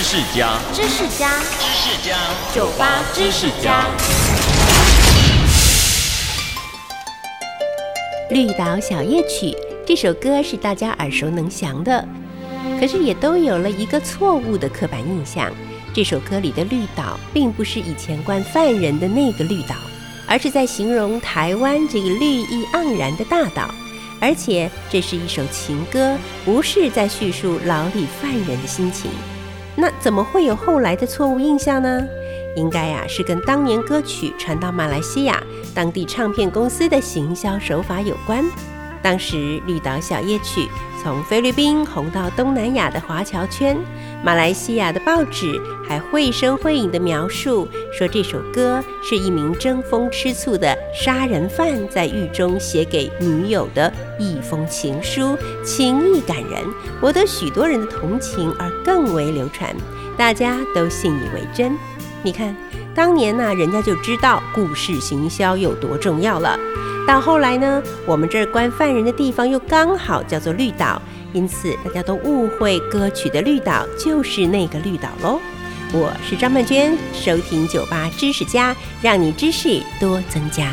知识家酒吧知识家。绿岛小夜曲这首歌是大家耳熟能详的，可是也都有了一个错误的刻板印象，这首歌里的绿岛并不是以前关犯人的那个绿岛，而是在形容台湾这个绿意盎然的大岛，而且这是一首情歌，不是在叙述牢里犯人的心情。那怎么会有后来的错误印象呢？应该是跟当年歌曲传到马来西亚当地唱片公司的行销手法有关。当时绿岛小夜曲从菲律宾红到东南亚的华侨圈，马来西亚的报纸还绘声绘影地描述说，这首歌是一名争风吃醋的杀人犯在狱中写给女友的一封情书，情意感人，博得许多人的同情而更为流传，大家都信以为真。你看当年人家就知道故事行销有多重要了。到后来呢，我们这儿关犯人的地方又刚好叫做绿岛，因此大家都误会歌曲的绿岛就是那个绿岛咯。我是张曼娟，收听酒吧知识家，让你知识多增加。